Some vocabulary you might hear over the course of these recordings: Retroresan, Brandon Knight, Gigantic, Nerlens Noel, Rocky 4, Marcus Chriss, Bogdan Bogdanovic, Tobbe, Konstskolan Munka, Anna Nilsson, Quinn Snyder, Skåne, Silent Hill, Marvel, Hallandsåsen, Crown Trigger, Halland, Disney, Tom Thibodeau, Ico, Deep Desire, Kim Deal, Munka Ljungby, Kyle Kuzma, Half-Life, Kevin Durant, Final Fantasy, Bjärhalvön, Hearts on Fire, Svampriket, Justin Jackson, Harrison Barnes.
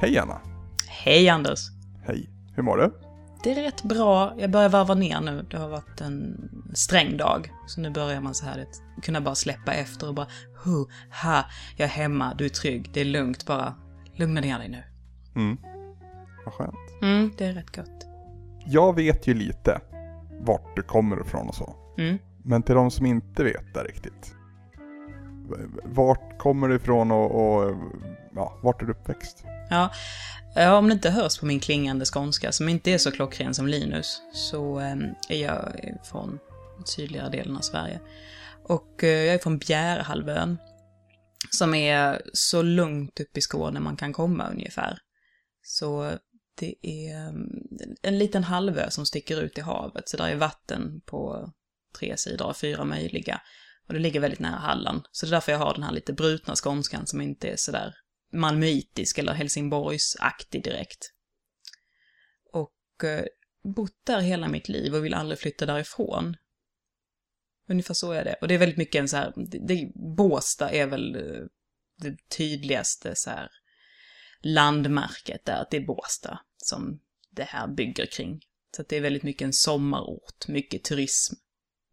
Hej Anna. Hej Anders. Hej, hur mår du? Det är rätt bra, jag börjar varva ner nu. Det har varit en sträng dag. Så nu börjar man så här, det, kunna bara släppa efter och bara jag är hemma, du är trygg, det är lugnt bara. Lugna ner dig nu. Mm, vad skönt. Mm, det är rätt gott. Jag vet ju lite vart du kommer ifrån och så. Mm. Men till de som inte vet det riktigt. Vart kommer du ifrån och ja, vart är du uppväxt? Ja, om det inte hörs på min klingande skånska som inte är så klockren som Linus så är jag från sydligare delen av Sverige. Och jag är från Bjärhalvön som är så långt upp i Skåne man kan komma ungefär. Så det är en liten halvö som sticker ut i havet så där är vatten på 3 sidor av 4 möjliga. Och det ligger väldigt nära Halland. Så det är därför jag har den här lite brutna skånskan som inte är sådär malmöitisk eller Helsingborgsaktig direkt. Och bott där hela mitt liv och vill aldrig flytta därifrån. Ungefär så är det. Och det är väldigt mycket en så här, det Båstad är väl det tydligaste så här landmärket där, att det är Båstad som det här bygger kring. Så att det är väldigt mycket en sommarort, mycket turism.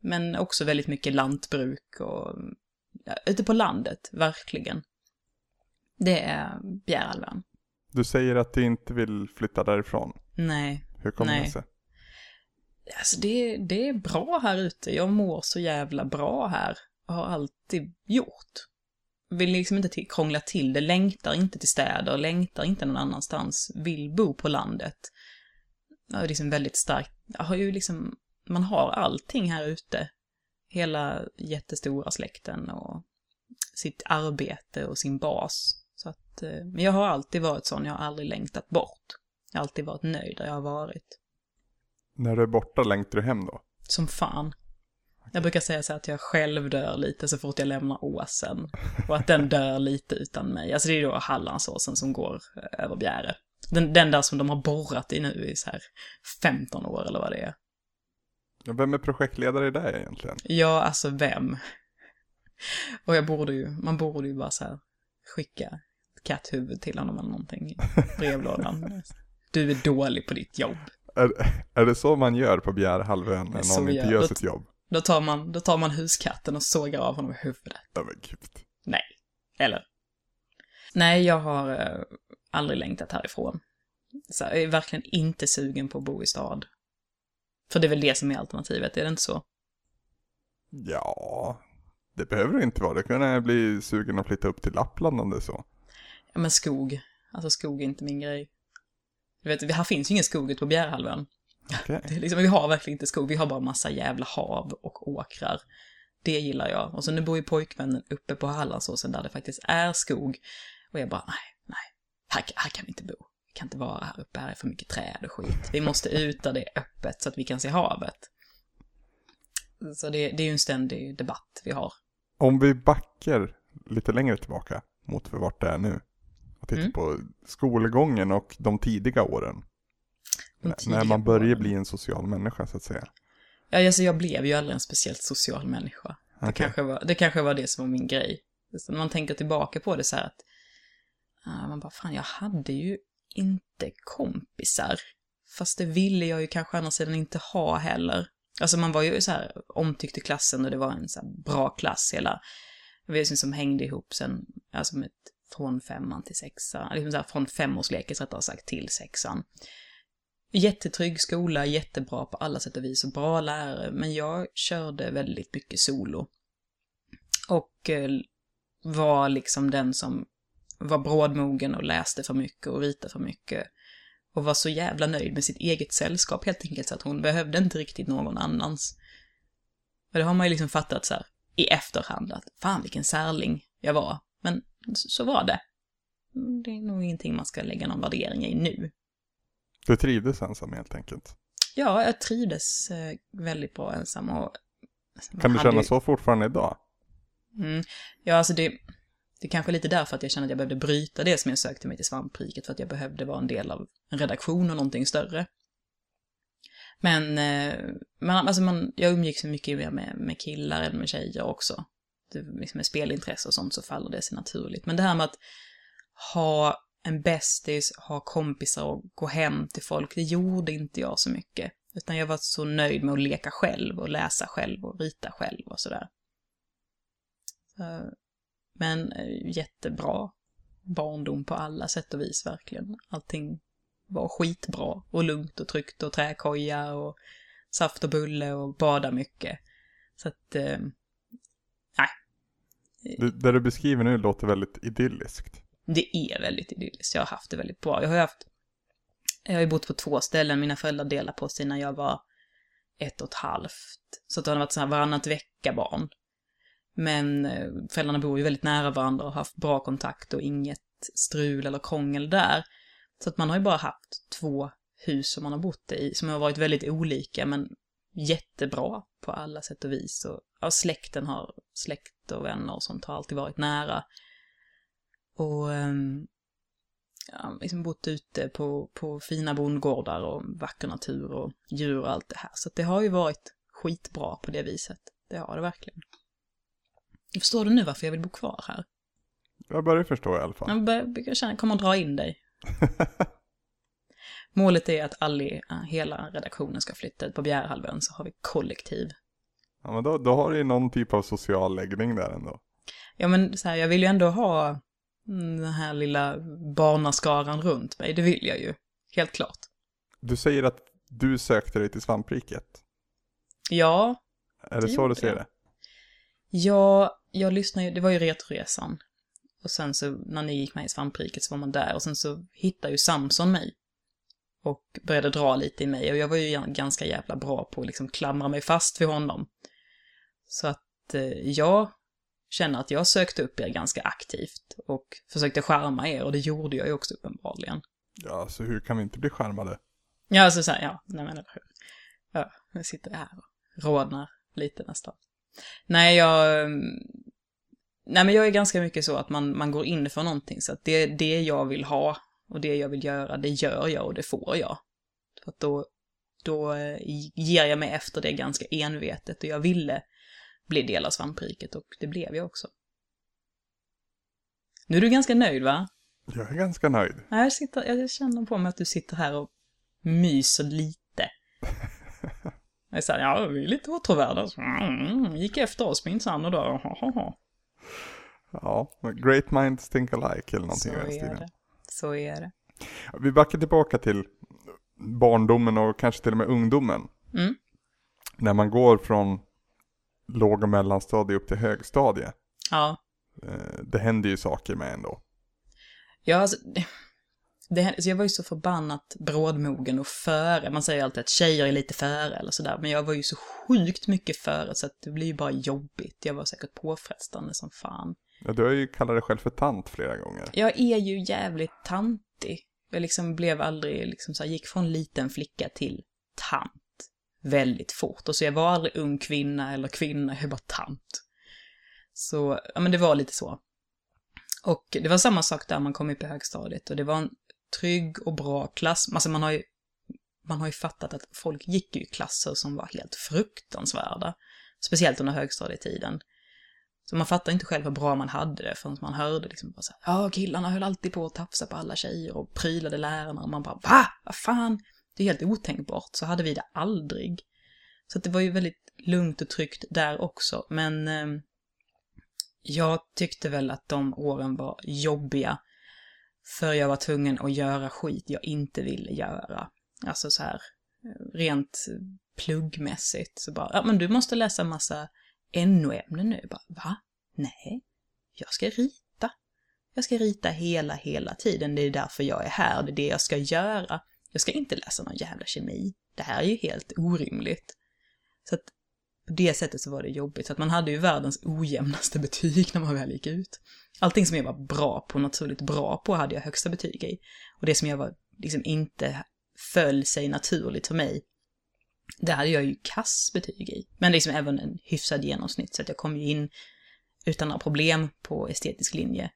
Men också väldigt mycket lantbruk och ja, ute på landet, verkligen. Det är Bjärhalvön. Du säger att du inte vill flytta därifrån. Nej. Hur kommer det sig? Alltså det är bra här ute. Jag mår så jävla bra här. Och har alltid gjort. Vill liksom inte krångla till det. Längtar inte till städer. Längtar inte någon annanstans. Vill bo på landet. Jag är liksom väldigt starkt. Jag har ju liksom... Man har allting här ute. Hela jättestora släkten och sitt arbete och sin bas. Så att, men jag har alltid varit sån. Jag har aldrig längtat bort. Jag har alltid varit nöjd där jag har varit. När du är borta längtar du hem då? Som fan. Okay. Jag brukar säga så här att jag själv dör lite så fort jag lämnar åsen. Och att den dör lite utan mig. Alltså det är då Hallandsåsen som går över Bjäre. Den där som de har borrat i nu i så här 15 år eller vad det är. Vem är projektledare i det här egentligen? Ja, alltså vem? Och man borde ju bara så här skicka ett katthuvud till honom eller någonting i brevlådan. Du är dålig på ditt jobb. Är det så man gör på Bjärhalvön när någon inte gör sitt jobb? Då tar man huskatten och sågar av honom i huvudet. Ja, men gud. Nej, eller? Nej, jag har aldrig längtat härifrån. Så jag är verkligen inte sugen på att bo i stad. För det är väl det som är alternativet, är det inte så? Ja, det behöver det inte vara. Det kunde bli sugen att flytta upp till Lappland om det är så. Ja, men skog. Alltså skog är inte min grej. Du vet, här finns ju ingen skog ute på Bjärhalvön. Okay. Det är liksom, vi har verkligen inte skog. Vi har bara massa jävla hav och åkrar. Det gillar jag. Och så nu bor ju pojkvännen uppe på Hallandsåsen där det faktiskt är skog. Och jag bara, nej. Här kan vi inte bo. Kan inte vara här uppe, här är för mycket träd och skit. Vi måste ut där det är öppet så att vi kan se havet. Så det är ju en ständig debatt vi har. Om vi backar lite längre tillbaka mot för vart det är nu. Och tittar på skolgången och de tidiga åren. När man börjar bli en social människa så att säga. Ja, alltså jag blev ju aldrig en speciellt social människa. Okay. Det kanske var det som var min grej. Så när man tänker tillbaka på det så här att man bara, fan jag hade ju inte kompisar. Fast det ville jag ju kanske annars sedan inte ha heller. Alltså man var ju så här omtyckt i klassen och det var en så här bra klass hela. Vi som hängde ihop sen alltså från 5:an till 6:an. Liksom så här, från 5-årsleket rättare sagt till 6:an. Jättetrygg skola, jättebra på alla sätt och vis och bra lärare. Men jag körde väldigt mycket solo. Och var liksom den som var brådmogen och läste för mycket och ritade för mycket. Och var så jävla nöjd med sitt eget sällskap helt enkelt så att hon behövde inte riktigt någon annans. Och det har man ju liksom fattat så här i efterhand att fan vilken särling jag var. Men så var det. Det är nog ingenting man ska lägga någon värdering i nu. Du trivdes ensam helt enkelt? Ja, jag trivdes väldigt bra ensam. Och kan du känna så fortfarande idag? Mm. Ja, alltså det är kanske lite därför att jag kände att jag behövde bryta det som jag sökte mig till Svampriket för att jag behövde vara en del av en redaktion och någonting större. Men jag umgicks mycket mer med killar än med tjejer också. Det, liksom med spelintresse och sånt så faller det sig naturligt. Men det här med att ha en bästis, ha kompisar och gå hem till folk, det gjorde inte jag så mycket. Utan jag var så nöjd med att leka själv och läsa själv och rita själv och sådär. Men jättebra barndom på alla sätt och vis verkligen. Allting var skitbra och lugnt och tryggt och träkoja och saft och bulle och bada mycket. Så att, nej. Det du beskriver nu låter väldigt idylliskt. Det är väldigt idylliskt. Jag har haft det väldigt bra. Jag har ju bott på 2 ställen. Mina föräldrar delar på sig när jag var 1,5. Så att det har varit så här varannat vecka barn. Men föräldrarna bor ju väldigt nära varandra och har haft bra kontakt och inget strul eller krångel där. Så att man har ju bara haft 2 hus som man har bott i som har varit väldigt olika men jättebra på alla sätt och vis. Och, ja, släkt och vänner och sånt har alltid varit nära. Och ja, liksom bott ute på fina bondgårdar och vacker natur och djur och allt det här. Så det har ju varit skitbra på det viset. Det har det verkligen. Förstår du nu varför jag vill bo kvar här? Jag börjar förstå i alla fall. Jag börjar känna, kommer att dra in dig. Målet är att hela redaktionen ska flytta ut på Bjärhalvön så har vi kollektiv. Ja, men då har du ju någon typ av social läggning där ändå. Ja, men så här, jag vill ju ändå ha den här lilla barnaskaran runt mig. Det vill jag ju, helt klart. Du säger att du sökte dig till Svampriket. Ja. Är det så du säger det? Ja, jag lyssnade ju. Det var ju Retroresan. Och sen så när ni gick med i Svampriket så var man där. Och sen så hittade ju Samson mig. Och började dra lite i mig. Och jag var ju ganska jävla bra på att liksom klamra mig fast vid honom. Så att jag känner att jag sökte upp er ganska aktivt. Och försökte skärma er. Och det gjorde jag ju också uppenbarligen. Ja, så hur kan vi inte bli skärmade? Ja, så här, ja. Nej, men, ja, jag sitter här och rodnar lite nästan. Nej, men jag är ganska mycket så att man går in för någonting. Så att det jag vill ha och det jag vill göra, det gör jag och det får jag. För att då ger jag mig efter det ganska envetet. Och jag ville bli del av Svampriket och det blev jag också. Nu är du ganska nöjd, va? Jag är ganska nöjd. Jag känner på mig att du sitter här och myser lite. Jag sa, ja, vi är lite otrovärda. Gick efter oss min sann och då. Ja, great minds think alike eller någonting. Så är det. Vi backar tillbaka till barndomen och kanske till och med ungdomen. Mm. När man går från låg- och mellanstadie upp till högstadie. Ja. Det händer ju saker med ändå. Ja, alltså, så jag var ju så förbannat brådmogen och före. Man säger ju alltid att tjejer är lite före eller sådär. Men jag var ju så sjukt mycket före så att det blir ju bara jobbigt. Jag var säkert påfrestande som fan. Ja, du har ju kallat dig själv för tant flera gånger. Jag är ju jävligt tantig. Jag liksom blev aldrig, liksom så här, gick från liten flicka till tant väldigt fort. Och så jag var aldrig ung kvinna eller kvinna, jag var tant. Så, ja men det var lite så. Och det var samma sak där man kom upp i högstadiet. Och det var en trygg och bra klass. Alltså man har ju fattat att folk gick ju i klasser som var helt fruktansvärda. Speciellt under högstadietiden. Så man fattar inte själv hur bra man hade det förrän man hörde liksom bara så här, ja, killarna höll alltid på att tapsa på alla tjejer och prylade lärarna. Och man bara, va? Vad fan? Det är helt otänkbart. Så hade vi det aldrig. Så att det var ju väldigt lugnt och tryggt där också. Men jag tyckte väl att de åren var jobbiga. För jag var tvungen att göra skit jag inte ville göra. Alltså så här, rent pluggmässigt. Så bara, ja men du måste läsa massa NO-ämnen nu. Jag bara, va? Nej, jag ska rita. Jag ska rita hela tiden. Det är därför jag är här. Det är det jag ska göra. Jag ska inte läsa någon jävla kemi. Det här är ju helt orimligt. Så att på det sättet så var det jobbigt. Så att man hade ju världens ojämnaste betyg när man väl gick ut. Allting som jag var bra på, naturligt bra på, hade jag högsta betyg i. Och det som jag var, liksom inte föll sig naturligt för mig, det hade jag ju kassbetyg i. Men liksom även en hyfsad genomsnitt. Så att jag kom ju in utan några problem på estetisk linje.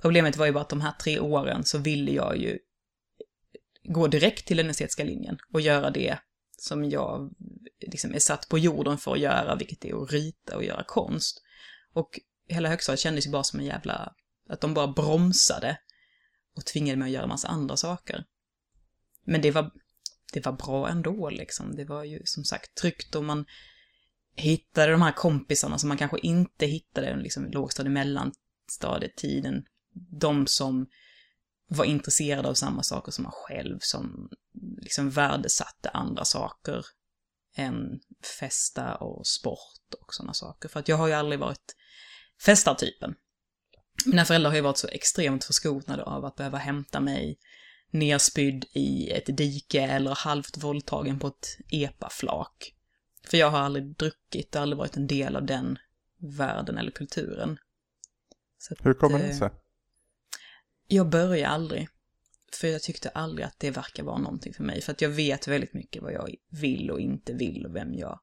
Problemet var ju bara att de här 3 åren så ville jag ju gå direkt till den estetiska linjen och göra det som jag liksom är satt på jorden för att göra, vilket är att rita och göra konst. Och hela högstadiet kändes ju bara som en jävla, att de bara bromsade och tvingade mig att göra massa andra saker. Men det var bra ändå liksom. Det var ju som sagt tryggt och man hittade de här kompisarna som man kanske inte hittade liksom lågstadiet, mellanstadiet, tiden. De som var intresserade av samma saker som man själv, som liksom värdesatte andra saker än festa och sport och sådana saker. För att jag har ju aldrig varit festartypen. Mina föräldrar har ju varit så extremt förskonade av att behöva hämta mig nerspydd i ett dike eller halvt våldtagen på ett epaflak. För jag har aldrig druckit och aldrig varit en del av den världen eller kulturen. Så att, hur kommer det sig? Jag började aldrig. För jag tyckte aldrig att det verkar vara någonting för mig. För att jag vet väldigt mycket vad jag vill och inte vill och vem jag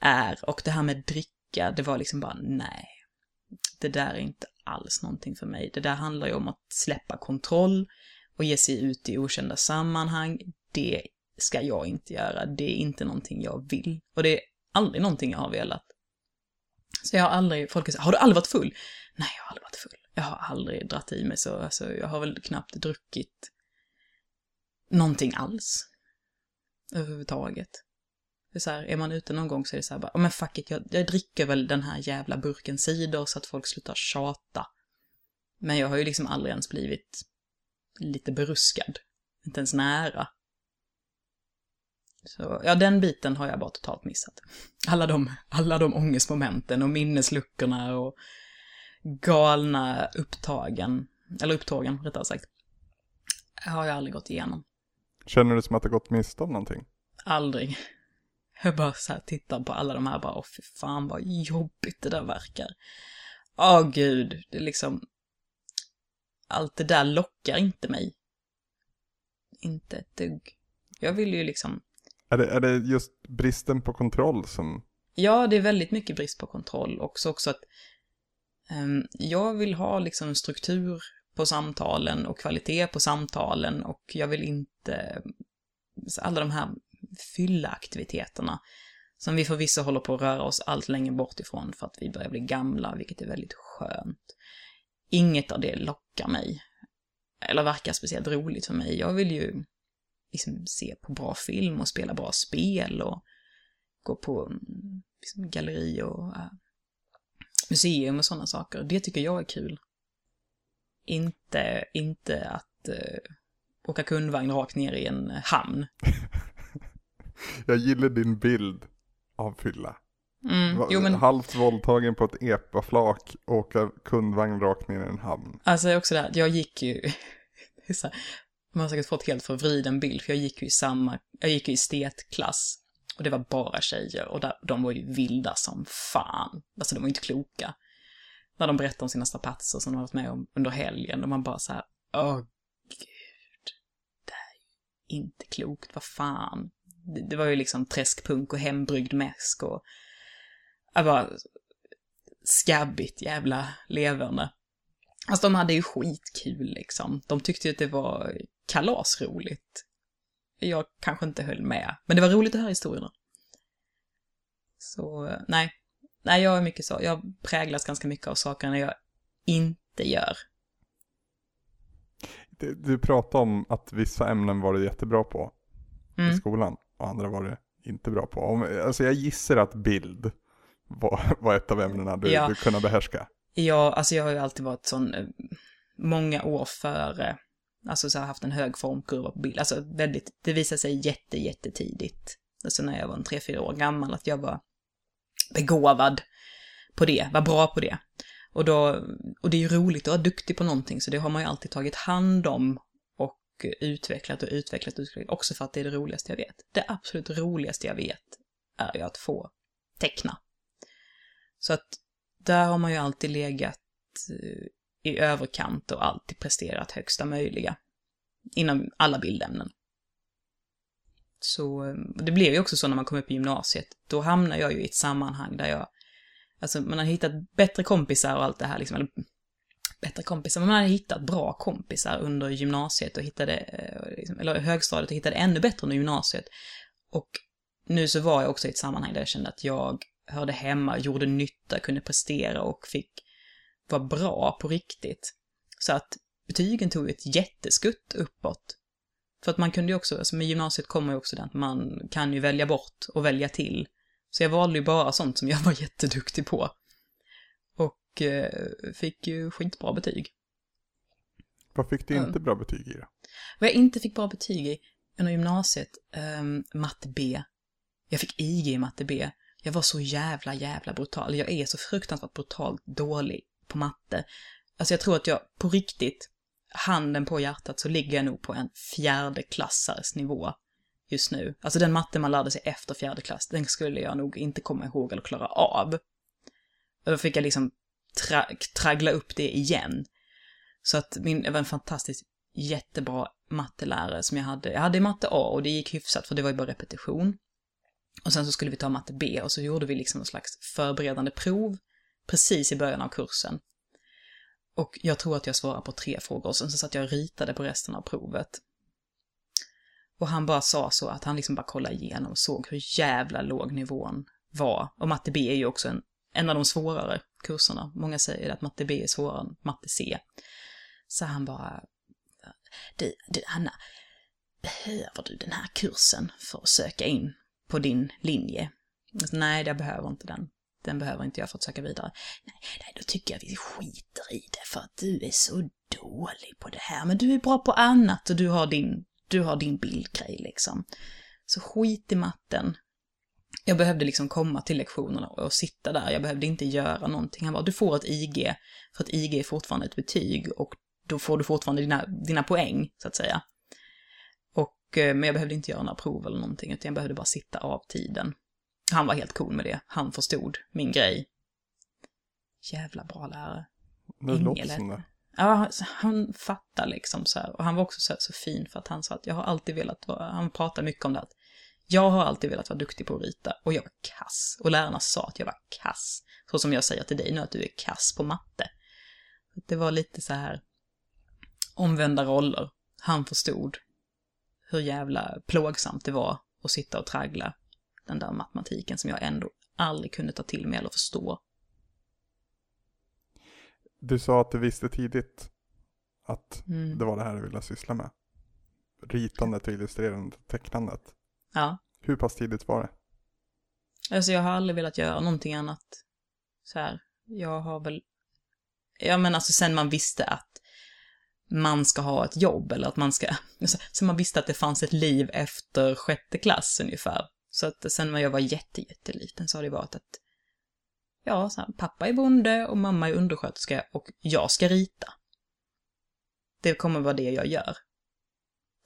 är. Och det här med dricka, det var liksom bara nej. Det där är inte alls någonting för mig. Det där handlar ju om att släppa kontroll och ge sig ut i okända sammanhang. Det ska jag inte göra. Det är inte någonting jag vill. Och det är aldrig någonting jag har velat. Så jag har aldrig... Folk säger, har du aldrig varit full? Nej, jag har aldrig varit full. Jag har aldrig dratt i mig så. Alltså, jag har väl knappt druckit någonting alls. Överhuvudtaget. Det är, så här, är man ute någon gång så är det så här bara, men fuck it, jag dricker väl den här jävla burken cider så att folk slutar tjata. Men jag har ju liksom aldrig ens blivit lite beruskad. Inte ens nära. Så, ja, den biten har jag bara totalt missat. Alla de ångestmomenten och minnesluckorna och galna upptagen, eller upptagen rättare sagt, har jag aldrig gått igenom. Känner du som att det gått miste om någonting? Aldrig. Jag bara så här tittar på alla de här bara, åh fy fan vad jobbigt det där verkar. Åh gud, det är liksom, allt det där lockar inte mig. Inte ett dugg. Jag vill ju liksom... Är det just bristen på kontroll som... Ja, det är väldigt mycket brist på kontroll också att jag vill ha liksom struktur på samtalen och kvalitet på samtalen och jag vill inte alla de här fyllaaktiviteterna som vi förvisso håller på att röra oss allt längre bort ifrån för att vi börjar bli gamla, vilket är väldigt skönt. Inget av det lockar mig eller verkar speciellt roligt för mig. Jag vill ju liksom se på bra film och spela bra spel och gå på liksom galleri och... museum och sådana saker. Det tycker jag är kul. Inte att åka kundvagn rakt ner i en hamn. Jag gillar din bild av fylla. Men... Halvt våldtagen på ett epaflak och åka kundvagn rakt ner i en hamn. Alltså det är också det här. Jag gick ju... så här, man har säkert fått helt förvriden bild. För jag gick ju i estetklass. Och det var bara tjejer. Och där, de var ju vilda som fan. Alltså de var ju inte kloka. När de berättade om sina strapatser som de varit med om under helgen. Och man bara så här, åh gud. Det här är inte klokt, vad fan. Det var ju liksom träskpunk och hembryggd mäsk. Och bara skabbigt jävla leverne. Alltså de hade ju skitkul liksom. De tyckte ju att det var kalasroligt. Jag kanske inte höll med. Men det var roligt att höra historierna. Så nej. Nej, jag är mycket så. Jag präglas ganska mycket av sakerna jag inte gör. Du pratade om att vissa ämnen var du jättebra på i skolan. Och andra var du inte bra på. Alltså jag gissar att bild var ett av ämnena du kunde behärska. Ja, alltså jag har ju alltid varit sån många år före... Alltså så har jag haft en hög formkurva på bild. Alltså väldigt, det visade sig jättetidigt. Alltså när jag var 3-4 år gammal att jag var begåvad på det, var bra på det. Och det är ju roligt att vara duktig på någonting så det har man ju alltid tagit hand om och utvecklat. Också för att det är det roligaste jag vet. Det absolut roligaste jag vet är ju att få teckna. Så att där har man ju alltid legat... i överkant och alltid presterat högsta möjliga inom alla bildämnen. Så det blev ju också så när man kom upp i gymnasiet, då hamnar jag ju i ett sammanhang där man har hittat bättre kompisar och allt det här liksom, eller bättre kompisar, men man har hittat bra kompisar under gymnasiet och hittade, eller högstadiet och hittade ännu bättre under gymnasiet. Och Nu så var jag också i ett sammanhang där jag kände att jag hörde hemma, gjorde nytta, kunde prestera och fick vara bra på riktigt. Så att betygen tog ett jätteskutt uppåt. För att man kunde ju också, alltså med gymnasiet kommer ju också det att man kan ju välja bort och välja till. Så jag valde ju bara sånt som jag var jätteduktig på. Och fick ju skitbra betyg. Vad fick du inte bra betyg i då? Vad jag inte fick bra betyg i under gymnasiet, matte B. Jag fick IG i matte B. Jag var så jävla brutal. Jag är så fruktansvärt brutalt dålig på matte. Alltså jag tror att jag på riktigt, handen på hjärtat, så ligger jag nog på en fjärdeklassars nivå just nu. Alltså den matte man lärde sig efter fjärde klass, den skulle jag nog inte komma ihåg eller klara av. Och då fick jag liksom traggla upp det igen. Så att det var en fantastiskt jättebra mattelärare som jag hade. Jag hade matte A och det gick hyfsat för det var ju bara repetition. Och sen så skulle vi ta matte B och så gjorde vi liksom någon slags förberedande prov precis i början av kursen. Och jag tror att jag svarade på 3 frågor och sen så satt jag och ritade på resten av provet. Och han bara sa så att han liksom bara kollade igenom och såg hur jävla låg nivån var. Och matte B är ju också en av de svårare kurserna. Många säger att matte B är svårare än matte C. Så han bara, du Anna, behöver du den här kursen för att söka in på din linje? Så, nej, jag behöver inte den. Den behöver inte jag för att söka vidare. Nej, då tycker jag vi skiter i det för att du är så dålig på det här. Men du är bra på annat och du har din bildgrej liksom. Så skit i matten. Jag behövde liksom komma till lektionerna och sitta där. Jag behövde inte göra någonting. Han bara, du får ett IG för att IG är fortfarande ett betyg och då får du fortfarande dina poäng så att säga. Men jag behövde inte göra några prov eller någonting utan jag behövde bara sitta av tiden. Han var helt cool med det. Han förstod min grej. Jävla bra lärare. Det låter som det. Ja, han fattar liksom så här. Och han var också så fin för att han sa att jag har alltid velat vara... Han pratade mycket om det att jag har alltid velat vara duktig på att rita. Och jag var kass. Och lärarna sa att jag var kass. Så som jag säger till dig nu att du är kass på matte. Det var lite så här omvända roller. Han förstod hur jävla plågsamt det var att sitta och traggla den där matematiken som jag ändå aldrig kunde ta till mig eller förstå. Du sa att du visste tidigt att det var det här du ville syssla med. Ritandet och illustrerandet och tecknandet. Ja. Hur pass tidigt var det? Alltså jag har aldrig velat göra någonting annat. Så här, jag har väl... Ja men alltså sen man visste att man ska ha ett jobb eller att man ska... Så man visste att det fanns ett liv efter 6:e klass ungefär. Så att sen när jag var jätteliten så har det varit att ja, så här, pappa är bonde och mamma är undersköterska och jag ska rita. Det kommer vara det jag gör.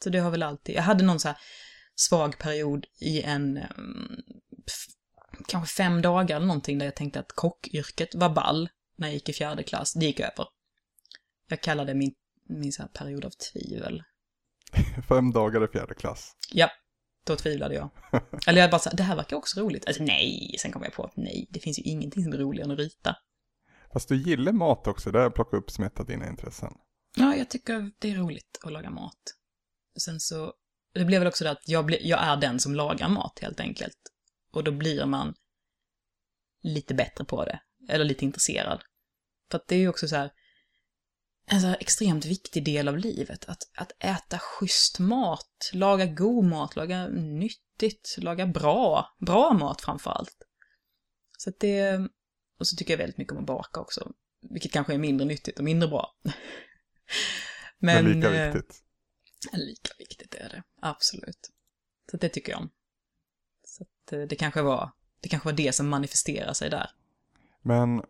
Så det har väl alltid... Jag hade någon så här svag period i en kanske 5 dagar eller någonting där jag tänkte att kockyrket var ball när jag gick i 4:e klass. Det gick över. Jag kallade min så här period av tvivel. 5 dagar i 4:e klass? Ja. Då tvivlade jag. Eller jag bara sa, det här verkar också roligt. Alltså nej, sen kom jag på att nej, det finns ju ingenting som är roligare än att rita. Fast du gillar mat också, där plockar upp smätta dina intressen. Ja, jag tycker det är roligt att laga mat. Sen så, det blev väl också det att jag är den som lagar mat helt enkelt. Och då blir man lite bättre på det. Eller lite intresserad. För att det är ju också så här, en så extremt viktig del av livet. Att äta schysst mat, laga god mat, laga nyttigt, laga bra mat framförallt. Så att det, och så tycker jag väldigt mycket om att baka också. Vilket kanske är mindre nyttigt och mindre bra. Men lika viktigt. Lika viktigt är det, absolut. Så det tycker jag om. Så att det kanske var det som manifesterar sig där. Men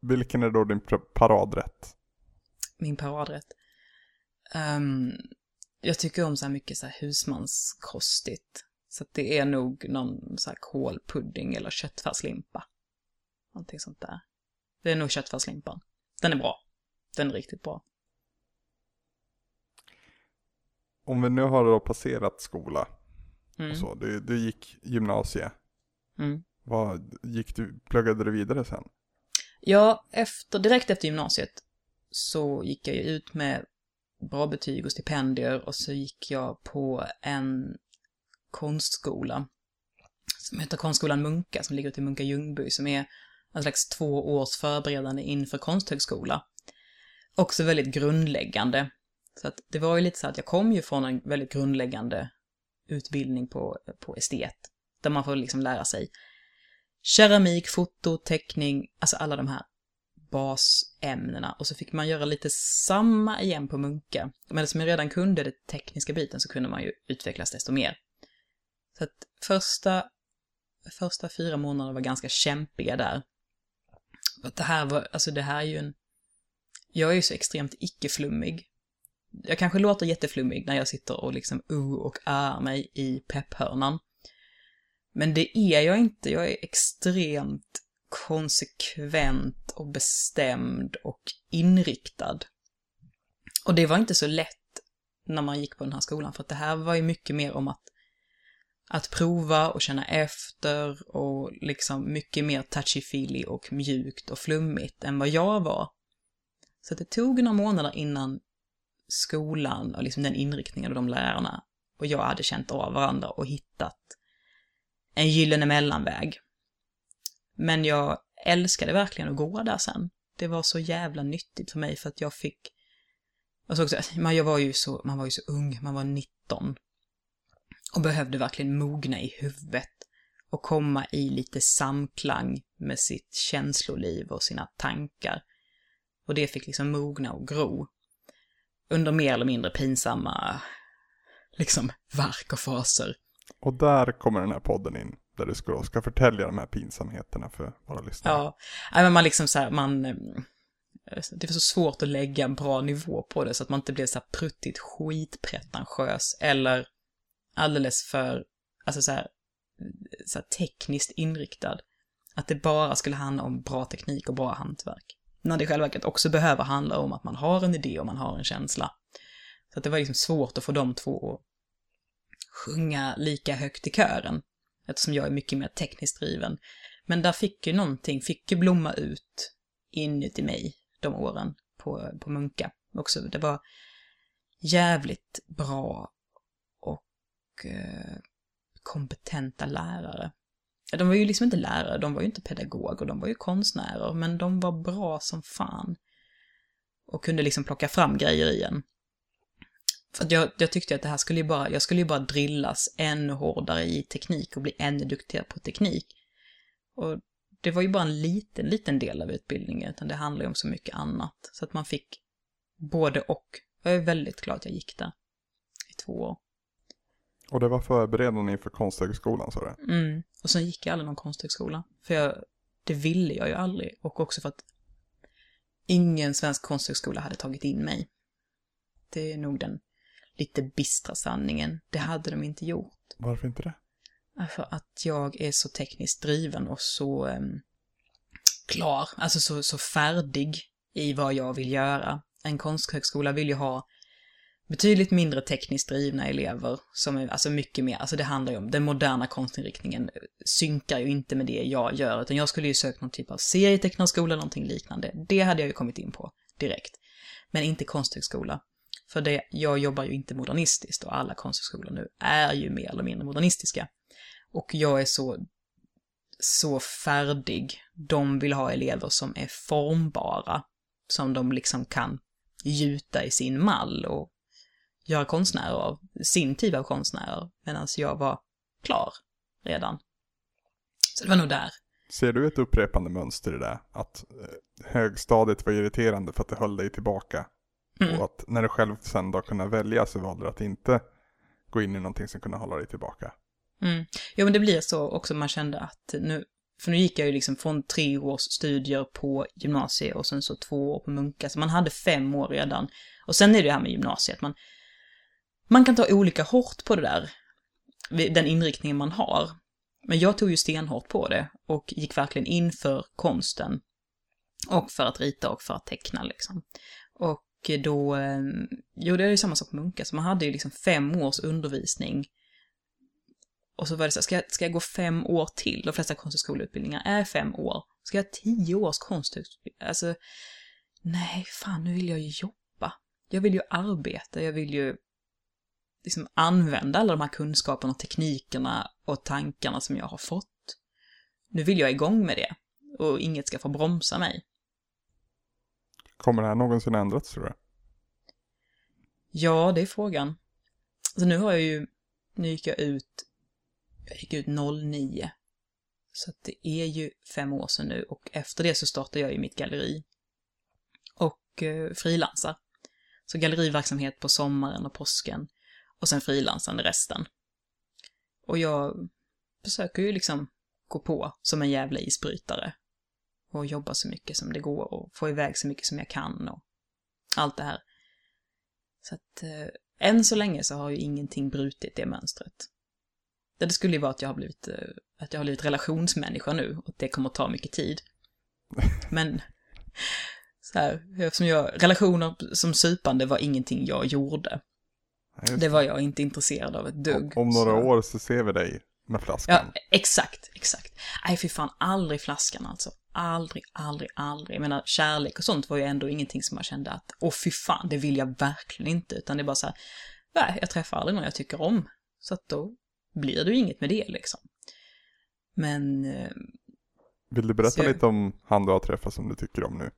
vilken är då din paradrätt? Min paradrätt. Jag tycker om så här mycket så här husmanskostigt. Så att det är nog någon så här kålpudding eller köttfärslimpa. Någonting sånt där. Det är nog köttfärslimpan. Den är bra. Den är riktigt bra. Om vi nu har då passerat skola. Och så, du gick gymnasie. Pluggade du vidare sen? Ja, direkt efter gymnasiet så gick jag ju ut med bra betyg och stipendier och så gick jag på en konstskola som heter Konstskolan Munka, som ligger ute i Munka Ljungby, som är en slags 2 års förberedande inför konsthögskola. Också väldigt grundläggande. Så att det var ju lite så att jag kom ju från en väldigt grundläggande utbildning på estet, där man får liksom lära sig keramik, foto, teckning, alltså alla de här basämnena. Och så fick man göra lite samma igen på Munka. Men som jag redan kunde den tekniska biten så kunde man ju utvecklas desto mer. Så att första 4 månader var ganska kämpiga där. För att det här är ju en... Jag är ju så extremt icke-flummig. Jag kanske låter jätteflummig när jag sitter och liksom och är mig i pepphörnan. Men det är jag inte. Jag är extremt konsekvent och bestämd och inriktad. Och det var inte så lätt när man gick på den här skolan, för att det här var ju mycket mer om att prova och känna efter och liksom mycket mer touchy-feely och mjukt och flummigt än vad jag var. Så det tog några månader innan skolan och liksom den inriktningen och de lärarna och jag hade känt av varandra och hittat en gyllene mellanväg. Men jag älskade verkligen att gå där sen. Det var så jävla nyttigt för mig, för att jag fick... man var ju så ung, man var 19. Och behövde verkligen mogna i huvudet och komma i lite samklang med sitt känsloliv och sina tankar. Och det fick liksom mogna och gro under mer eller mindre pinsamma liksom verk och faser. Och där kommer den här podden in, där du ska förtälja de här pinsamheterna för våra lyssnare. Ja, men man liksom så här, det var så svårt att lägga en bra nivå på det så att man inte blev så här pruttigt skitpretentiös eller alldeles för alltså så här tekniskt inriktad. Att det bara skulle handla om bra teknik och bra hantverk. När det i själva verket också behöver handla om att man har en idé och man har en känsla. Så att det var liksom svårt att få de två att sjunga lika högt i kören, eftersom jag är mycket mer tekniskt driven. Men där fick ju blomma ut inuti mig de åren på Munka också. Det var jävligt bra och kompetenta lärare. De var ju liksom inte lärare, de var ju inte pedagoger, de var ju konstnärer, men de var bra som fan och kunde liksom plocka fram grejer igen. För att jag tyckte att det här skulle ju bara drillas ännu hårdare i teknik och bli ännu duktigare på teknik. Och det var ju bara en liten del av utbildningen, utan det handlar ju om så mycket annat. Så att man fick både och. Jag är väldigt glad att jag gick där i 2 år. Och det var förberedande inför konsthögskolan, sa du? Mm, och sen gick jag aldrig någon konsthögskola. För det ville jag ju aldrig. Och också för att ingen svensk konsthögskola hade tagit in mig. Det är nog den lite bistra sanningen. Det hade de inte gjort. Varför inte det? För att jag är så tekniskt driven och så klar. Alltså så färdig i vad jag vill göra. En konsthögskola vill ju ha betydligt mindre tekniskt drivna elever som är alltså mycket mer, alltså det handlar ju om den moderna konstinriktningen synkar ju inte med det jag gör, utan jag skulle ju söka någon typ av serietecknarskola eller någonting liknande. Det hade jag ju kommit in på direkt. Men inte konsthögskola. För det, jag jobbar ju inte modernistiskt och alla konsthögskolor nu är ju mer eller mindre modernistiska. Och jag är så färdig. De vill ha elever som är formbara, som de liksom kan gjuta i sin mall och göra konstnärer av, sin typ av konstnärer, medan jag var klar redan. Så det var nog där. Ser du ett upprepande mönster i det? Att högstadiet var irriterande för att det höll dig tillbaka. Mm. Och att när du själv sen då kunde välja så valde du att inte gå in i någonting som kunde hålla dig tillbaka. Mm. Ja, men det blir så också, man kände att nu gick jag ju liksom från 3 års studier på gymnasiet och sen så 2 år på Munka, så man hade 5 år redan. Och sen är det här med gymnasiet, man kan ta olika hårt på det där, den inriktningen man har. Men jag tog ju stenhårt på det och gick verkligen in för konsten och för att rita och för att teckna liksom. Och då gjorde jag ju samma sak på Munka, så man hade ju liksom 5 års undervisning. Och så var det så här, ska jag gå 5 år till? De flesta konsthögskoleutbildningar är 5 år. Ska jag ha 10 års konsthögskoleutbildning? Alltså, nej fan, nu vill jag ju jobba. Jag vill ju arbeta, jag vill ju liksom använda alla de här kunskaperna, teknikerna och tankarna som jag har fått. Nu vill jag igång med det och inget ska få bromsa mig. Kommer det här någonsin ändras, tror jag? Ja, det är frågan. Så nu har jag ju, nu gick jag ut, 09. Så att det är ju 5 år sedan nu, och efter det så startade jag ju mitt galleri och frilansar. Så galleriverksamhet på sommaren och påsken och sen frilansande resten. Och jag försöker ju liksom gå på som en jävla isbrytare och jobba så mycket som det går och få iväg så mycket som jag kan och allt det här. Så att än så länge så har ju ingenting brutit det mönstret. Det skulle ju vara att jag har blivit, relationsmänniska nu, och det kommer att ta mycket tid. Men så här, eftersom jag, relationer som supande var ingenting jag gjorde. Ja, det var jag inte intresserad av ett dugg. Om några år så ser vi dig med flaskan. Ja, exakt. Nej, för fan, aldrig flaskan alltså. Aldrig. Jag menar, kärlek och sånt var ju ändå ingenting som jag kände att, åh fy fan, det vill jag verkligen inte. Utan det är bara så här, nej, jag träffar aldrig någon jag tycker om. Så att då blir det ju inget med det liksom. Men vill du berätta lite om han du har träffat som du tycker om nu?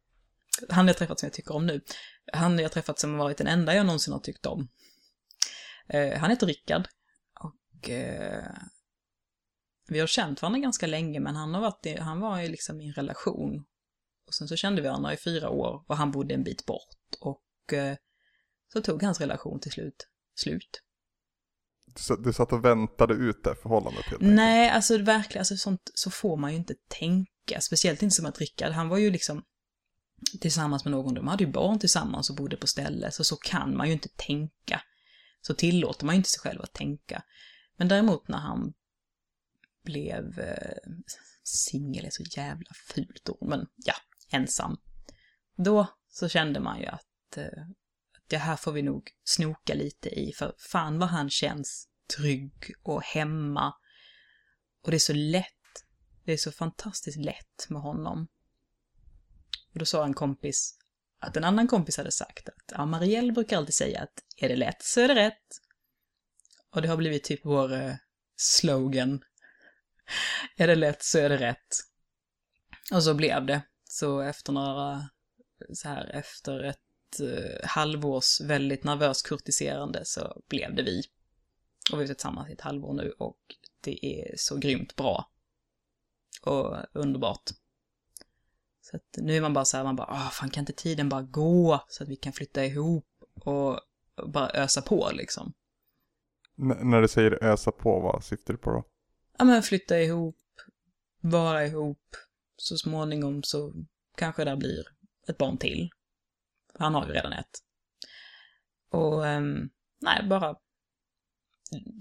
Han jag träffat som jag tycker om nu. Han jag träffat som har varit den enda jag någonsin har tyckt om. Han heter Rickard. Och vi har känt varandra ganska länge, men han var ju liksom i en relation. Och sen så kände vi varandra i 4 år och han bodde en bit bort. Och så tog hans relation till slut. Du satt och väntade ut det förhållandet helt enkelt. Nej, alltså verkligen, alltså, sånt, så får man ju inte tänka. Speciellt inte som att Rickard, han var ju liksom tillsammans med någon. De hade ju barn tillsammans och bodde på stället. Så kan man ju inte tänka. Så tillåter man ju inte sig själv att tänka. Men däremot när han blev singel, är så jävla fult ord, men ja, ensam. Då så kände man ju att det här får vi nog snoka lite i, för fan vad han känns trygg och hemma. Och det är så lätt, det är så fantastiskt lätt med honom. Och då sa en kompis att en annan kompis hade sagt att ja, Marielle brukar alltid säga att är det lätt så är det rätt. Och det har blivit typ vår slogan. Är det lätt så är det rätt. Och så blev det. Så efter efter ett halvårs väldigt nervös kurtiserande så blev det vi. Och vi är tillsammans i ett halvår nu och det är så grymt bra. Och underbart. Så att nu är man bara så här, fan kan inte tiden bara gå så att vi kan flytta ihop och bara ösa på liksom. När du säger ösa på, vad syftar du på då? Ja, men flytta ihop, vara ihop, så småningom så kanske det blir ett barn till. Han har ju redan ett. Och nej, bara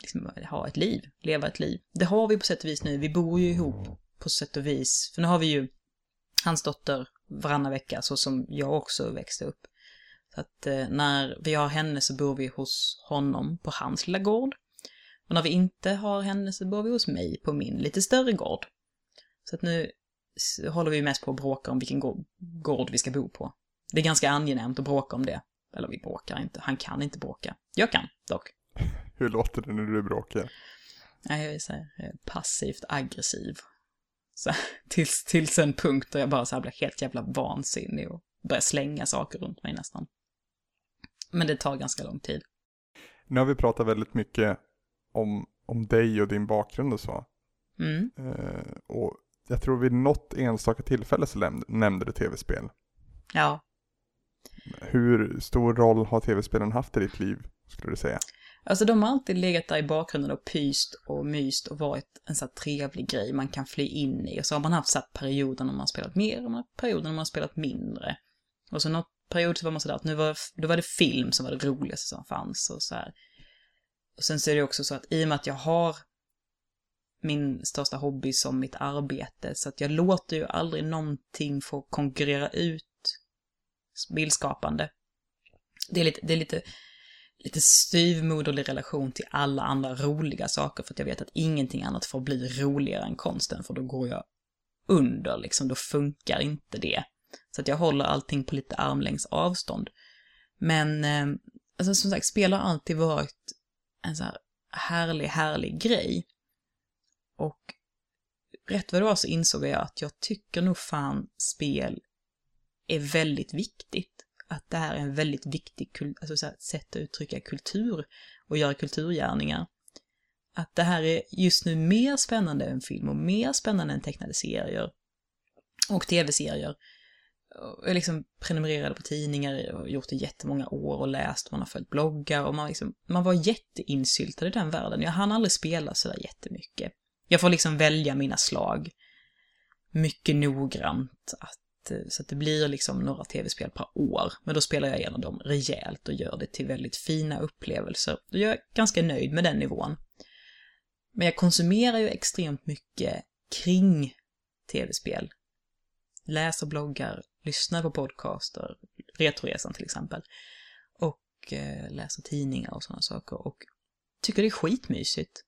liksom, ha ett liv, leva ett liv. Det har vi på sätt och vis nu, vi bor ju ihop på sätt och vis. För nu har vi ju hans dotter varannan vecka, så som jag också växte upp. Så att när vi har henne så bor vi hos honom på hans lilla gård. Och när vi inte har henne så bor vi hos mig på min lite större gård. Så att nu håller vi mest på att bråka om vilken gård vi ska bo på. Det är ganska angenämt att bråka om det. Eller vi bråkar inte. Han kan inte bråka. Jag kan dock. Hur låter det när du bråkar? Jag är så här, passivt aggressiv. Så, tills en punkt där jag bara så här blir helt jävla vansinnig och börjar slänga saker runt mig nästan. Men det tar ganska lång tid. Nu har vi pratat väldigt mycket om dig och din bakgrund och så. Mm. Och jag tror vid något enstaka tillfälle så nämnde du tv-spel. Ja. Hur stor roll har tv-spelen haft i ditt liv, skulle du säga? Alltså de har alltid legat där i bakgrunden och pyst och myst och varit en så här trevlig grej man kan fly in i. Och så har man haft så här perioder när man har spelat mer och perioder när man har spelat mindre. Och så någon period så var man sådär att då var det film som var det roligaste som fanns och så här. Och sen så är det också så att i och med att jag har min största hobby som mitt arbete, så att jag låter ju aldrig någonting få konkurrera ut bildskapande. Det är lite styvmoderlig relation till alla andra roliga saker, för att jag vet att ingenting annat får bli roligare än konsten, för då går jag under liksom, då funkar inte det. Så att jag håller allting på lite armlängds avstånd. Men alltså, som sagt, spel har alltid varit en så här härlig grej. Och rätt vad det var så insåg jag att jag tycker nog fan spel är väldigt viktigt. Att det här är en väldigt viktig sätt att uttrycka kultur och göra kulturgärningar. Att det här är just nu mer spännande än film och mer spännande än tecknade serier och tv-serier. Jag liksom prenumererade på tidningar och gjort det jättemånga år och läst, man har följt bloggar och man var jätteinsyltad i den världen. Jag hann aldrig spela sådär jättemycket. Jag får liksom välja mina slag mycket noggrant så att det blir liksom några tv-spel per år. Men då spelar jag igenom dem rejält och gör det till väldigt fina upplevelser. Då är jag ganska nöjd med den nivån. Men jag konsumerar ju extremt mycket kring tv-spel. Läser bloggar, lyssnar på podcaster, Retroresan till exempel. Och läser tidningar och sådana saker. Och tycker det är skitmysigt.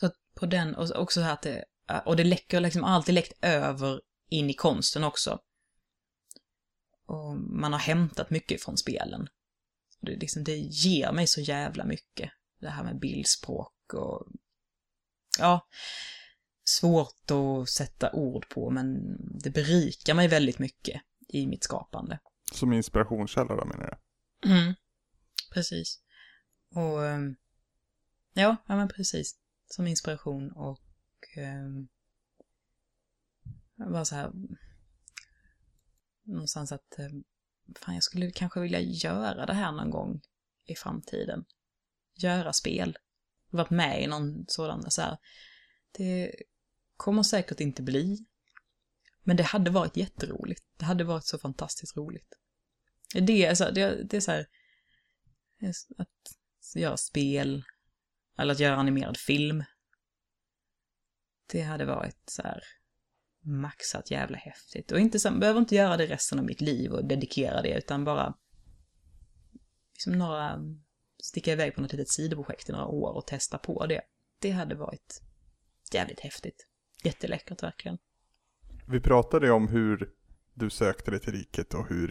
Så på den, och också här att det läcker liksom, alltid läckt över in i konsten också. Och man har hämtat mycket från spelen. Det ger mig så jävla mycket. Det här med bildspråk och ja, svårt att sätta ord på, men det berikar mig väldigt mycket i mitt skapande. Som inspirationskälla då, menar jag. Mm, precis. Och ja men precis. Som inspiration och bara så här någonstans att fan, jag skulle kanske vilja göra det här någon gång i framtiden. Göra spel. Varit med i någon sådan så här. Det kommer säkert inte bli. Men det hade varit jätteroligt. Det hade varit så fantastiskt roligt. Det är så här, att göra spel eller att göra animerad film. Det hade varit så här maxat jävla häftigt. Och inte så behöver inte göra det resten av mitt liv och dedikera det, utan bara liksom några sticka iväg på något litet sidoprojekt i några år och testa på det. Det hade varit jävligt häftigt. Jätteläckert verkligen. Vi pratade om hur du sökte dig till riket och hur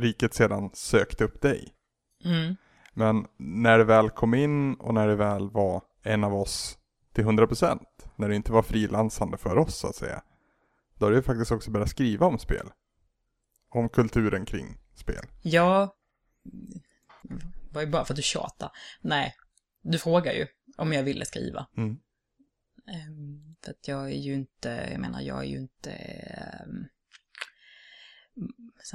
riket sedan sökte upp dig. Mm. Men när det väl kom in och när det väl var en av oss till 100%, när det inte var frilansande för oss så att säga, då har du faktiskt också börjat skriva om spel. Om kulturen kring spel. Ja, var ju bara för att du tjatar. Nej, du frågar ju om jag ville skriva. Mm. För att jag är ju inte...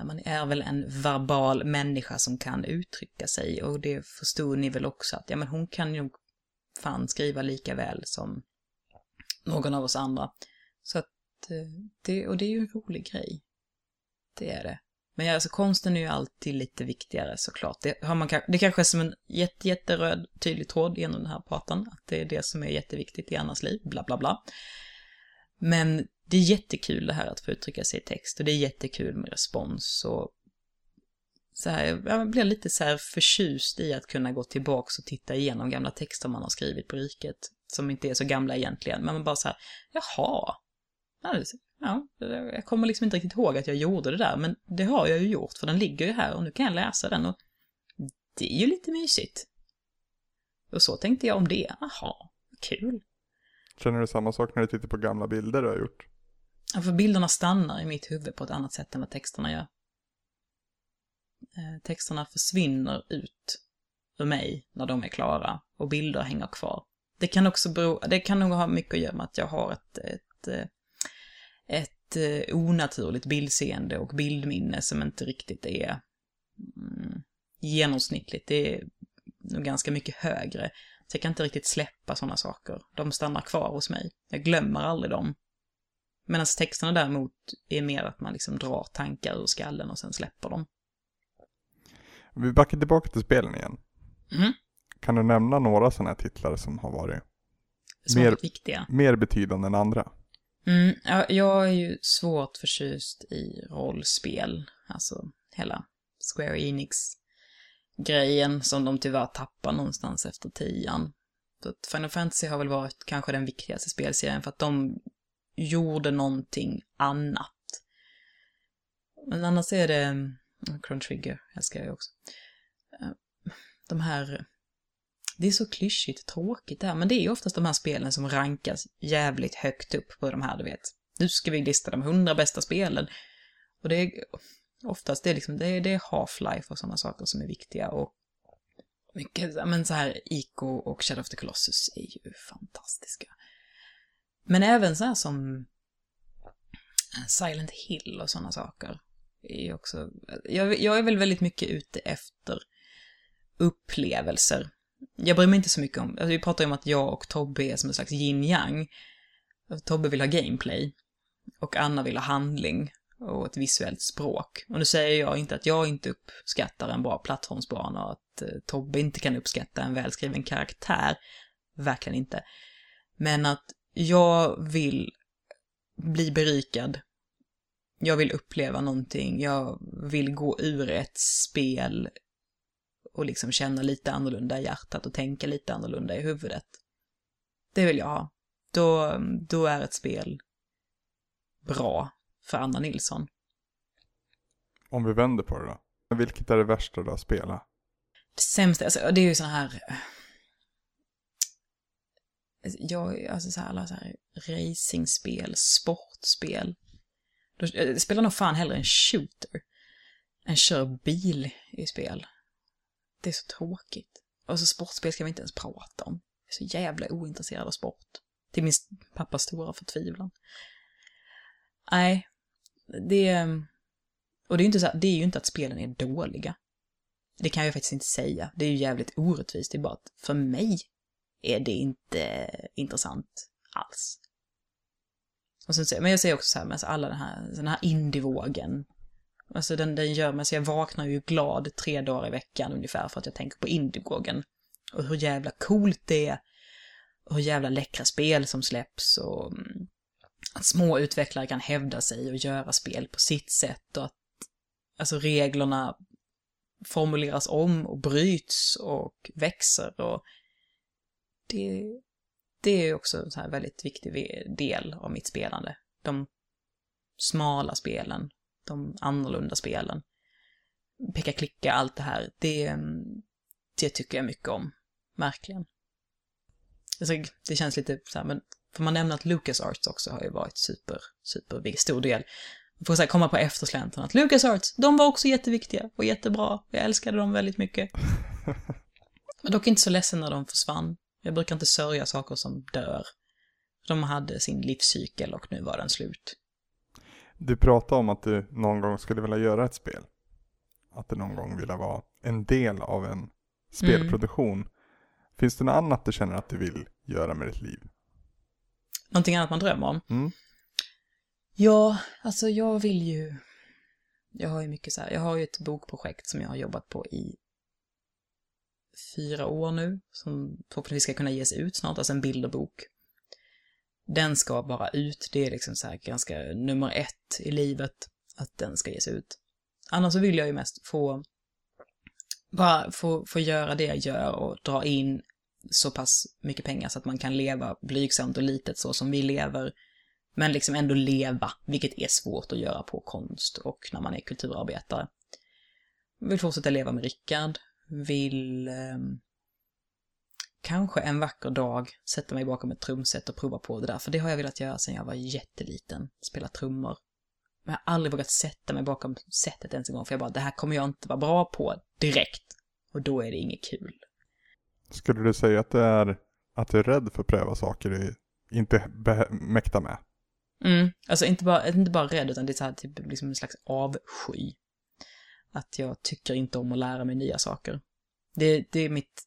Man är väl en verbal människa som kan uttrycka sig. Och det förstod ni väl också. Att ja, men hon kan ju fan skriva lika väl som någon av oss andra. Så att det är ju en rolig grej. Det är det. Men alltså, konsten är ju alltid lite viktigare såklart. Det kanske är som en jätteröd tydlig tråd genom den här pratan. Att det är det som är jätteviktigt i annars liv. Bla bla bla. Men det är jättekul det här att få uttrycka sig i text. Och det är jättekul med respons. Och så här, jag blir lite så här förtjust i att kunna gå tillbaka och titta igenom gamla texter man har skrivit på riket. Som inte är så gamla egentligen. Men man bara så här, jaha. Ja, jag kommer liksom inte riktigt ihåg att jag gjorde det där, men det har jag ju gjort för den ligger ju här och nu kan jag läsa den och det är ju lite mysigt. Och så tänkte jag om det. Aha, kul. Känner du samma sak när du tittar på gamla bilder du har gjort? Ja, för bilderna stannar i mitt huvud på ett annat sätt än vad texterna gör. Texterna försvinner ut ur mig när de är klara och bilder hänger kvar. Det kan också det kan nog ha mycket att göra med att jag har ett onaturligt bildseende och bildminne som inte riktigt är genomsnittligt. Det är nog ganska mycket högre. Så jag kan inte riktigt släppa sådana saker. De stannar kvar hos mig. Jag glömmer aldrig dem. Medan texterna däremot är mer att man liksom drar tankar ur skallen och sen släpper dem. Vi backar tillbaka till spelen igen. Mm. Kan du nämna några sådana här titlar som har varit mer betydande än andra? Mm, jag är ju svårt förtjust i rollspel. Alltså hela Square Enix-grejen som de tyvärr tappar någonstans efter 10. Så att Final Fantasy har väl varit kanske den viktigaste spelserien för att de gjorde någonting annat. Men annars är det Crown Trigger, älskar jag också. De här Det är så klyschigt tråkigt det här. Men det är ju oftast de här spelen som rankas jävligt högt upp på de här, du vet. Nu ska vi lista de 100 bästa spelen. Och det är oftast det är liksom, det är Half-Life och sådana saker som är viktiga. Och mycket, men så här Ico och Shadow of the Colossus är ju fantastiska. Men även så här som Silent Hill och sådana saker är också... Jag är väl väldigt mycket ute efter upplevelser. Jag bryr mig inte så mycket om... Alltså vi pratar ju om att jag och Tobbe är som en slags yin-yang. Tobbe vill ha gameplay. Och Anna vill ha handling. Och ett visuellt språk. Och nu säger jag inte att jag inte uppskattar en bra plattformsbana. Och att Tobbe inte kan uppskatta en välskriven karaktär. Verkligen inte. Men att jag vill bli berikad. Jag vill uppleva någonting. Jag vill gå ur ett spel och liksom känna lite annorlunda i hjärtat och tänka lite annorlunda i huvudet. Det vill jag ha. Då är ett spel bra för Anna Nilsson. Om vi vänder på det då. Vilket är det värsta du har spelat? Det sämsta, alltså, det är ju sån här... alla så här racingspel, sportspel. Jag spelar nog fan hellre en shooter än kör bil i spel. Det är så tråkigt. Och så sportspel ska vi inte ens prata om. Jag är så jävla ointresserad av sport. Till min pappas stora förtvivlan. Nej, det är inte så här, det är ju inte att spelen är dåliga. Det kan jag faktiskt inte säga. Det är ju jävligt orättvist. Det är bara att för mig är det inte intressant alls. Och sen, men jag säger också så här, med alltså alla den här indie-vågen. Alltså den gör mig så jag vaknar ju glad 3 dagar i veckan ungefär för att jag tänker på indie-vågen. Och hur jävla coolt det är. Och hur jävla läckra spel som släpps. Och att små utvecklare kan hävda sig och göra spel på sitt sätt. Och att alltså, reglerna formuleras om och bryts och växer. Och det är också en så här väldigt viktig del av mitt spelande. De smala spelen, de annorlunda spelen, peka, klicka, allt det här, det tycker jag mycket om, verkligen. Alltså, det känns lite så här, men får man nämna att LucasArts också har ju varit super stor del. Man får så här komma på efterslänten att LucasArts, de var också jätteviktiga och jättebra. Jag älskade dem väldigt mycket. Men dock inte så ledsen när de försvann. Jag brukar inte sörja saker som dör. De hade sin livscykel och nu var den slut. Du pratade om att du någon gång skulle vilja göra ett spel. Att du någon gång ville vara en del av en spelproduktion. Mm. Finns det något annat du känner att du vill göra med ditt liv? Någonting annat man drömmer om? Mm. Ja, alltså jag vill ju... Jag har ju mycket så här... Jag har ju ett bokprojekt som jag har jobbat på i 4 år nu, som förhoppningsvis ska kunna ges ut snart, alltså en bilderbok. Den ska bara ut, det är liksom så här ganska nummer 1 i livet att den ska ges ut. Annars så vill jag ju mest få göra det jag gör och dra in så pass mycket pengar så att man kan leva blygsamt och litet så som vi lever, men liksom ändå leva, vilket är svårt att göra på konst och när man är kulturarbetare. Jag vill fortsätta leva med Rickard. Vill kanske en vacker dag sätta mig bakom ett trumset och prova på det där. För det har jag velat göra sedan jag var jätteliten. Spela trummor. Men jag har aldrig vågat sätta mig bakom sättet ens en gång. För jag bara, det här kommer jag inte vara bra på direkt. Och då är det inget kul. Skulle du säga att du är rädd för att pröva saker du inte mäktar med? Mm, alltså inte bara rädd, utan det är så här, typ, liksom en slags avsky. Att jag tycker inte om att lära mig nya saker. Det är mitt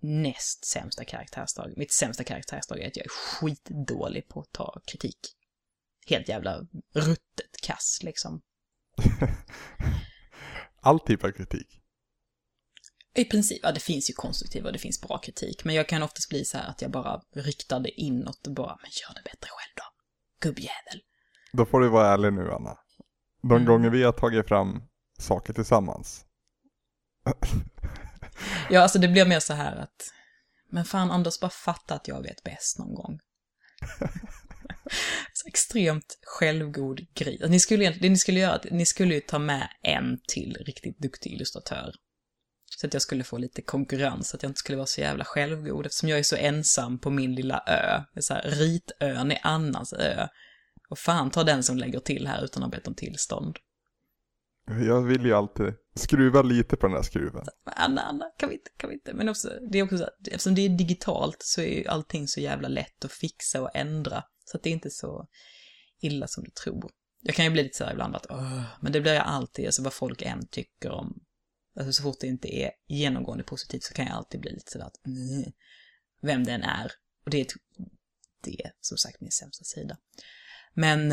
näst sämsta karaktärsdrag. Mitt sämsta karaktärsdrag är att jag är skitdålig på att ta kritik. Helt jävla ruttet kass liksom. All typ av kritik? I princip, ja, det finns ju konstruktiv och det finns bra kritik. Men jag kan oftast bli så här att jag bara riktar det inåt och bara, men gör det bättre själv då, gubbjävel. Då får du vara ärlig nu, Anna. De gånger vi har tagit fram saker tillsammans. Ja, alltså det blir mer så här att, men fan Anders, bara fatta att jag vet bäst någon gång. Så extremt självgod grej. Alltså, ni skulle ju ta med en till riktigt duktig illustratör Så att jag skulle få lite konkurrens, att jag inte skulle vara så jävla självgod. Eftersom jag är så ensam på min lilla ö. Det är så här, Ritön är annans ö. Och fan ta den som lägger till här utan att ha bett om tillstånd. Jag vill ju alltid skruva lite på den här skruven. Anna, kan vi inte. Men också, det är också så här, eftersom det är digitalt så är ju allting så jävla lätt att fixa och ändra. Så att det är inte så illa som du tror. Jag kan ju bli lite så här ibland att, men det blir jag alltid, alltså vad folk än tycker om. Alltså så fort det inte är genomgående positivt så kan jag alltid bli lite så att vem den är. Och det är som sagt min sämsta sida. Men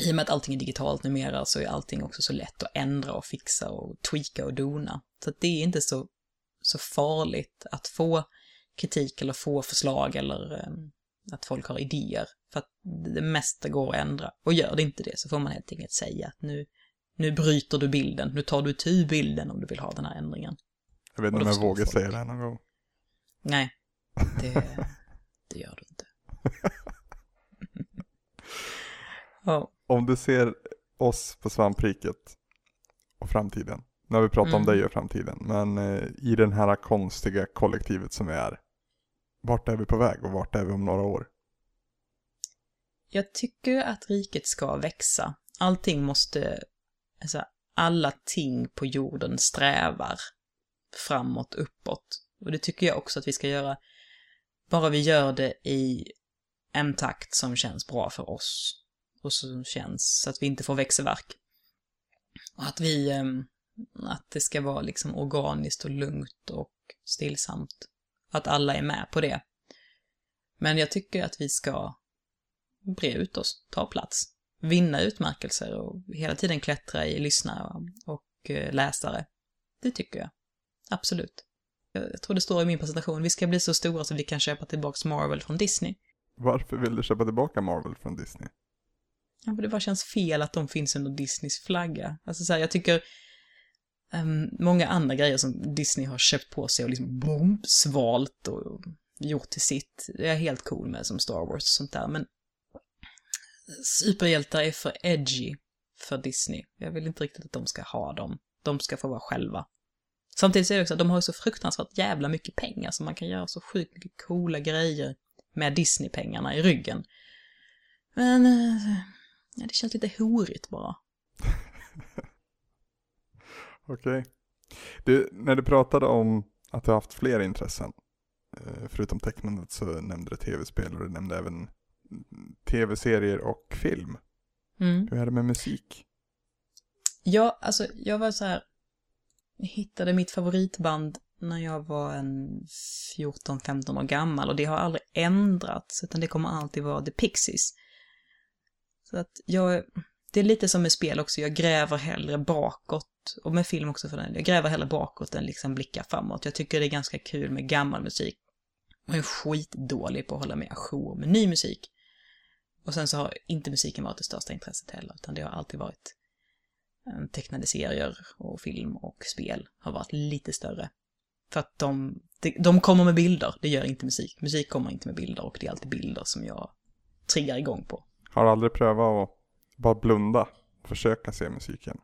i och med att allting är digitalt numera så är allting också så lätt att ändra och fixa och tweaka och dona. Så att det är inte så farligt att få kritik eller få förslag eller att folk har idéer. För att det mesta går att ändra. Och gör det inte det så får man helt enkelt säga att nu bryter du bilden. Nu tar du till bilden om du vill ha den här ändringen. Jag vet inte om jag vågar säga det här någon gång. Nej, det gör du inte. Oh. Om du ser oss på Svampriket och framtiden. När vi pratar om dig och framtiden. Men i den här konstiga kollektivet som vi är. Vart är vi på väg och vart är vi om några år? Jag tycker att riket ska växa. Allting måste... Alltså, alla ting på jorden strävar framåt, uppåt. Och det tycker jag också att vi ska göra. Bara vi gör det i en takt som känns bra för oss. Och som känns så att vi inte får växelverk. Och att att det ska vara liksom organiskt och lugnt och stillsamt. Att alla är med på det. Men jag tycker att vi ska bre ut oss, ta plats. Vinna utmärkelser och hela tiden klättra i lyssnare och läsare. Det tycker jag. Absolut. Jag tror det står i min presentation. Vi ska bli så stora så vi kan köpa tillbaka Marvel från Disney. Varför vill du köpa tillbaka Marvel från Disney? Ja, för det bara känns fel att de finns under Disneys flagga. Alltså så här, jag tycker många andra grejer som Disney har köpt på sig och liksom svalt och gjort till sitt. Det är jag helt cool med som Star Wars och sånt där. Men superhjältar är för edgy för Disney. Jag vill inte riktigt att de ska ha dem. De ska få vara själva. Samtidigt är det också att de har så fruktansvärt jävla mycket pengar så man kan göra så sjukt mycket coola grejer med Disney-pengarna i ryggen. Men det känns lite horigt bara. Okej. Du, när du pratade om att du har haft fler intressen förutom tecknandet så nämnde du tv-spel och du nämnde även tv-serier och film. Hur är det med musik? Ja, alltså jag var så här, hittade mitt favoritband när jag var en 14-15 år gammal och det har aldrig ändrats utan det kommer alltid vara The Pixies. Så att det är lite som med spel också, jag gräver hellre bakåt och med film också för den. Jag gräver hellre bakåt än liksom blickar framåt. Jag tycker det är ganska kul med gammal musik. Jag är skitdålig på att hålla mig ajour med ny musik. Och sen så har inte musiken varit det största intresset heller utan det har alltid varit tecknade serier och film och spel har varit lite större. För att de kommer med bilder, det gör inte musik. Musik kommer inte med bilder och det är alltid bilder som jag triggar igång på. Har du aldrig prövat att bara blunda och försöka se musiken?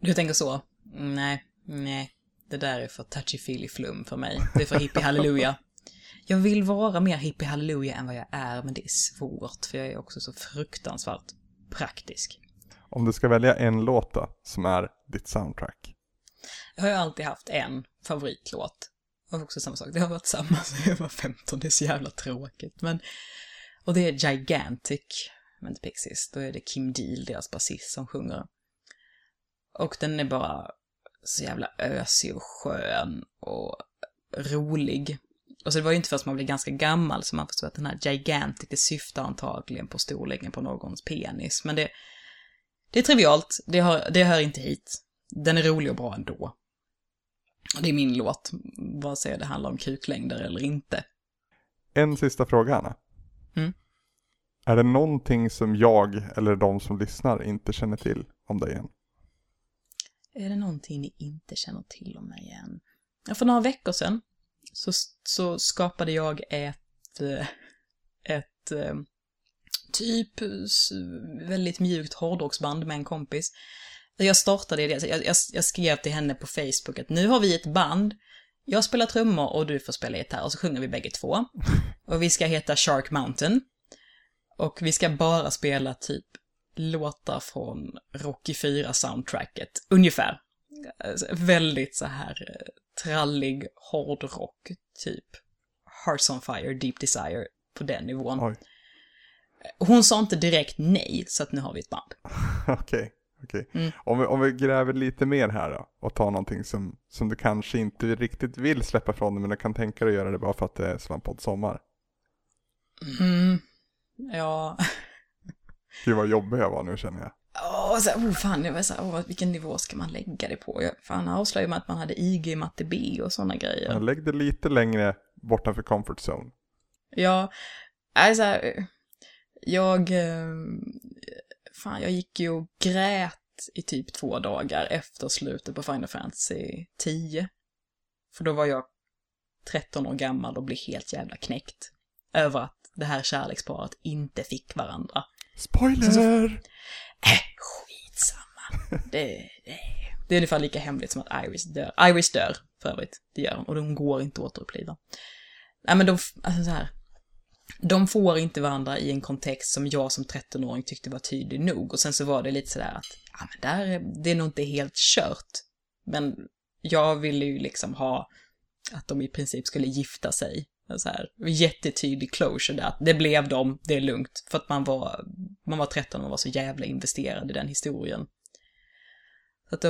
Du tänker så? Nej. Det där är för touchy-feely flum för mig. Det är för hippie halleluja. Jag vill vara mer hippie halleluja än vad jag är, men det är svårt för jag är också så fruktansvärt praktisk. Om du ska välja en låta som är ditt soundtrack? Jag har ju alltid haft en favoritlåt. Och också samma sak, det har varit samma sedan jag var 15, det är så jävla tråkigt. Och det är Gigantic, men The Pixies, då är det Kim Deal, deras basist, som sjunger. Och den är bara så jävla ösig och skön och rolig. Och så det var ju inte förrän man blev ganska gammal som man förstod att den här Gigantic, det syftar antagligen på storleken på någons penis. Men det är trivialt, det hör inte hit. Den är rolig och bra ändå. Och det är min låt, vare sig det handlar om kuklängder eller inte. En sista fråga, Anna. Är det någonting som jag eller de som lyssnar inte känner till om dig än? Är det någonting ni inte känner till om mig än? Ja, för några veckor sedan så skapade jag ett typ väldigt mjukt hårdrocksband med en kompis Jag startade det. Jag skrev till henne på Facebook att nu har vi ett band. Jag spelar trummor och du får spela gitarr. Och så sjunger vi bägge två. Och vi ska heta Shark Mountain. Och vi ska bara spela typ låtar från Rocky 4 soundtracket. Ungefär. Väldigt så här trallig hårdrock typ. Hearts on Fire, Deep Desire på den nivån. Oj. Hon sa inte direkt nej, så att nu har vi ett band. Okej. Mm. Om vi gräver lite mer här då, och tar någonting som du kanske inte riktigt vill släppa från dig, men du kan tänka dig att göra det bara för att det är Svampodd sommar. Mm. Ja. Gud vad jobbig jag var nu, känner jag. Vilken nivå ska man lägga det på? Fan, avslöjade man att man hade IG, matte B och sådana grejer. Jag lägger det lite längre bortanför comfort zone. Ja, alltså... Jag gick ju och grät i typ 2 dagar efter slutet på Final Fantasy 10. För då var jag 13 år gammal och blev helt jävla knäckt över att det här kärleksparet inte fick varandra. Spoiler! Skitsamma. Det är ungefär lika hemligt som att Iris dör. Iris dör, för övrigt. Det gör hon. Och de går inte åt att uppliva. Nej, men de får inte varandra i en kontext som jag som 13-åring tyckte var tydlig nog. Och sen så var det lite sådär att det är nog inte helt kört. Men jag ville ju liksom ha att de i princip skulle gifta sig. Så här, jättetydlig closure där. Det blev dem, det är lugnt. För att man var 13 och var så jävla investerad i den historien. Så att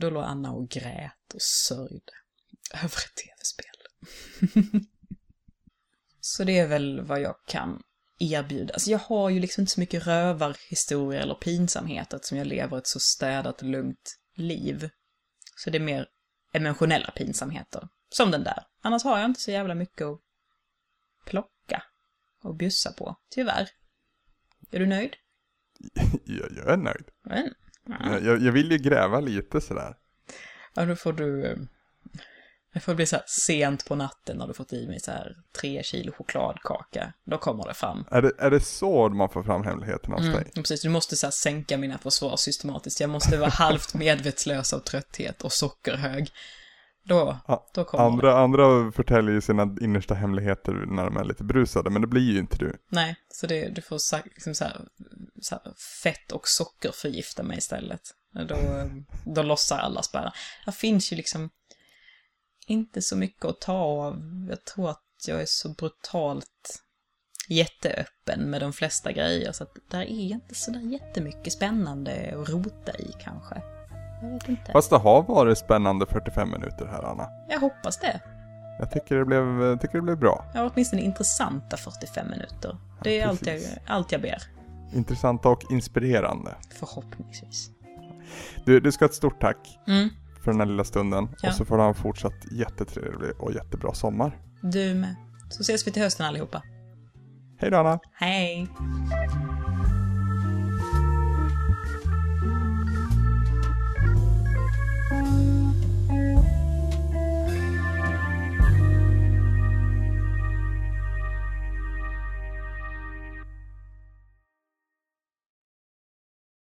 då låg Anna och grät och sörjde över ett tv-spel. Så det är väl vad jag kan erbjuda. Alltså jag har ju liksom inte så mycket rövarhistorier eller pinsamheter som jag lever ett så städat och lugnt liv. Så det är mer emotionella pinsamheter. Som den där. Annars har jag inte så jävla mycket att plocka och bjussa på. Tyvärr. Är du nöjd? Jag är nöjd. Mm. Ja. Jag vill ju gräva lite sådär. Ja, då får du... Det får bli så här sent på natten när du fått i mig så här 3 kilo chokladkaka. Då kommer det fram. Är det så man får fram hemligheten av dig? Precis, du måste så här sänka mina försvar systematiskt. Jag måste vara halvt medvetslös av trötthet och sockerhög. Då kommer andra förtäljer ju sina innersta hemligheter när de är lite brusade, men det blir ju inte du. Nej, så du får liksom så här fett och socker förgifta mig istället. Då lossar alla spärrar. Det finns ju liksom inte så mycket att ta av. Jag tror att jag är så brutalt jätteöppen med de flesta grejer. Så att där är inte så där jättemycket spännande att rota i kanske. Jag vet inte. Fast det har varit spännande 45 minuter här, Anna. Jag hoppas det. Jag tycker det blev bra. Ja, åtminstone intressanta 45 minuter. Det är allt jag ber. Intressanta och inspirerande. Förhoppningsvis. Du ska ha ett stort tack. För den här lilla stunden. Ja. Och så får du ha en fortsatt jättetrevlig och jättebra sommar. Du med. Så ses vi till hösten allihopa. Hej då, Anna. Hej.